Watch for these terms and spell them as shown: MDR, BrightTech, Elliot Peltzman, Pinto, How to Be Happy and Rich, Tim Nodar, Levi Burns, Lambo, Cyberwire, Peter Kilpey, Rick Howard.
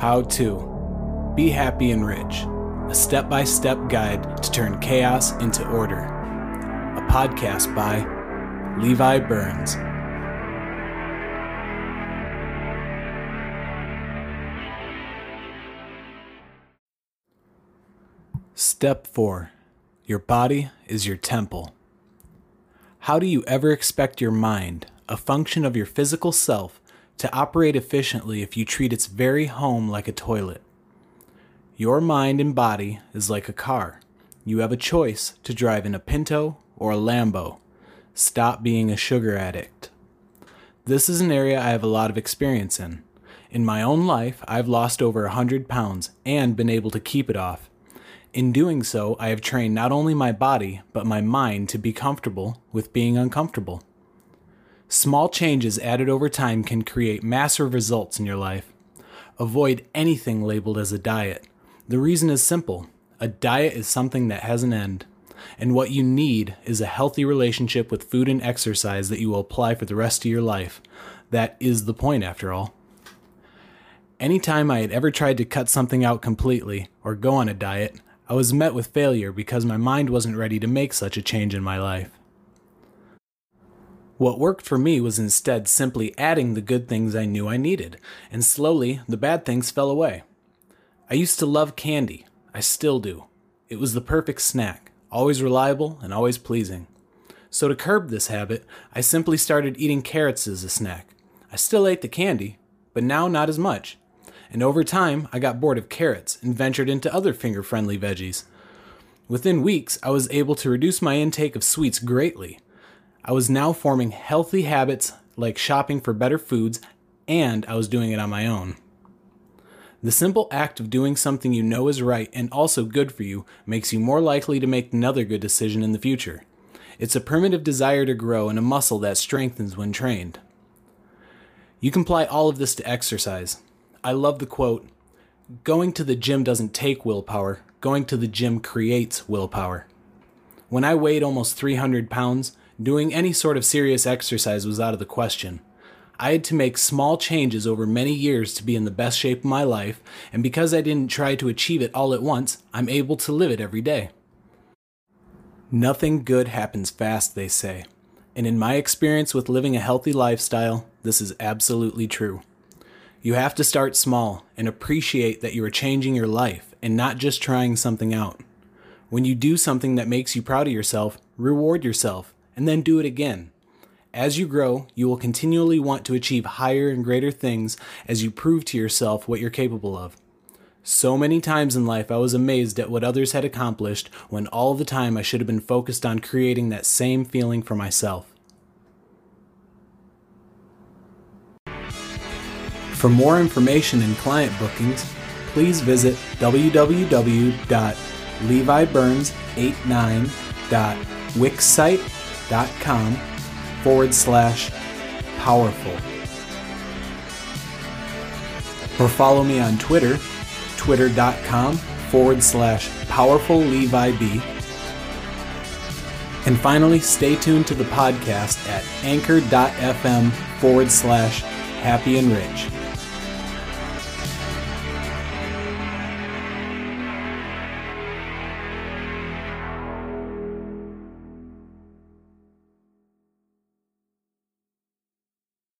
How to Be Happy and Rich, a step-by-step guide to turn chaos into order. A podcast by Levi Burns. Step 4. Your body is your temple. How do you ever expect your mind, a function of your physical self, to operate efficiently if you treat its very home like a toilet? Your mind and body is like a car. You have a choice to drive in a Pinto or a Lambo. Stop being a sugar addict. This is an area I have a lot of experience in. In my own life, I've lost over 100 pounds and been able to keep it off. In doing so, I have trained not only my body, but my mind to be comfortable with being uncomfortable. Small changes added over time can create massive results in your life. Avoid anything labeled as a diet. The reason is simple. A diet is something that has an end, and what you need is a healthy relationship with food and exercise that you will apply for the rest of your life. That is the point, after all. Anytime I had ever tried to cut something out completely or go on a diet, I was met with failure because my mind wasn't ready to make such a change in my life. What worked for me was instead simply adding the good things I knew I needed, and slowly the bad things fell away. I used to love candy. I still do. It was the perfect snack, always reliable and always pleasing. So to curb this habit, I simply started eating carrots as a snack. I still ate the candy, but now not as much. And over time, I got bored of carrots and ventured into other finger-friendly veggies. Within weeks, I was able to reduce my intake of sweets greatly. I was now forming healthy habits like shopping for better foods, and I was doing it on my own. The simple act of doing something you know is right and also good for you makes you more likely to make another good decision in the future. It's a primitive desire to grow and a muscle that strengthens when trained. You can apply all of this to exercise. I love the quote, "Going to the gym doesn't take willpower, going to the gym creates willpower." When I weighed almost 300 pounds, doing any sort of serious exercise was out of the question. I had to make small changes over many years to be in the best shape of my life, and because I didn't try to achieve it all at once, I'm able to live it every day. Nothing good happens fast, they say, and in my experience with living a healthy lifestyle, this is absolutely true. You have to start small and appreciate that you are changing your life and not just trying something out. When you do something that makes you proud of yourself, reward yourself, and then do it again. As you grow, you will continually want to achieve higher and greater things as you prove to yourself what you're capable of. So many times in life I was amazed at what others had accomplished when all the time I should have been focused on creating that same feeling for myself. For more information and client bookings, please visit www.leviburns89.wixsite.com/powerful. Or follow me on Twitter, twitter.com/powerfulleviB. And finally, stay tuned to the podcast at anchor.fm/happy and rich.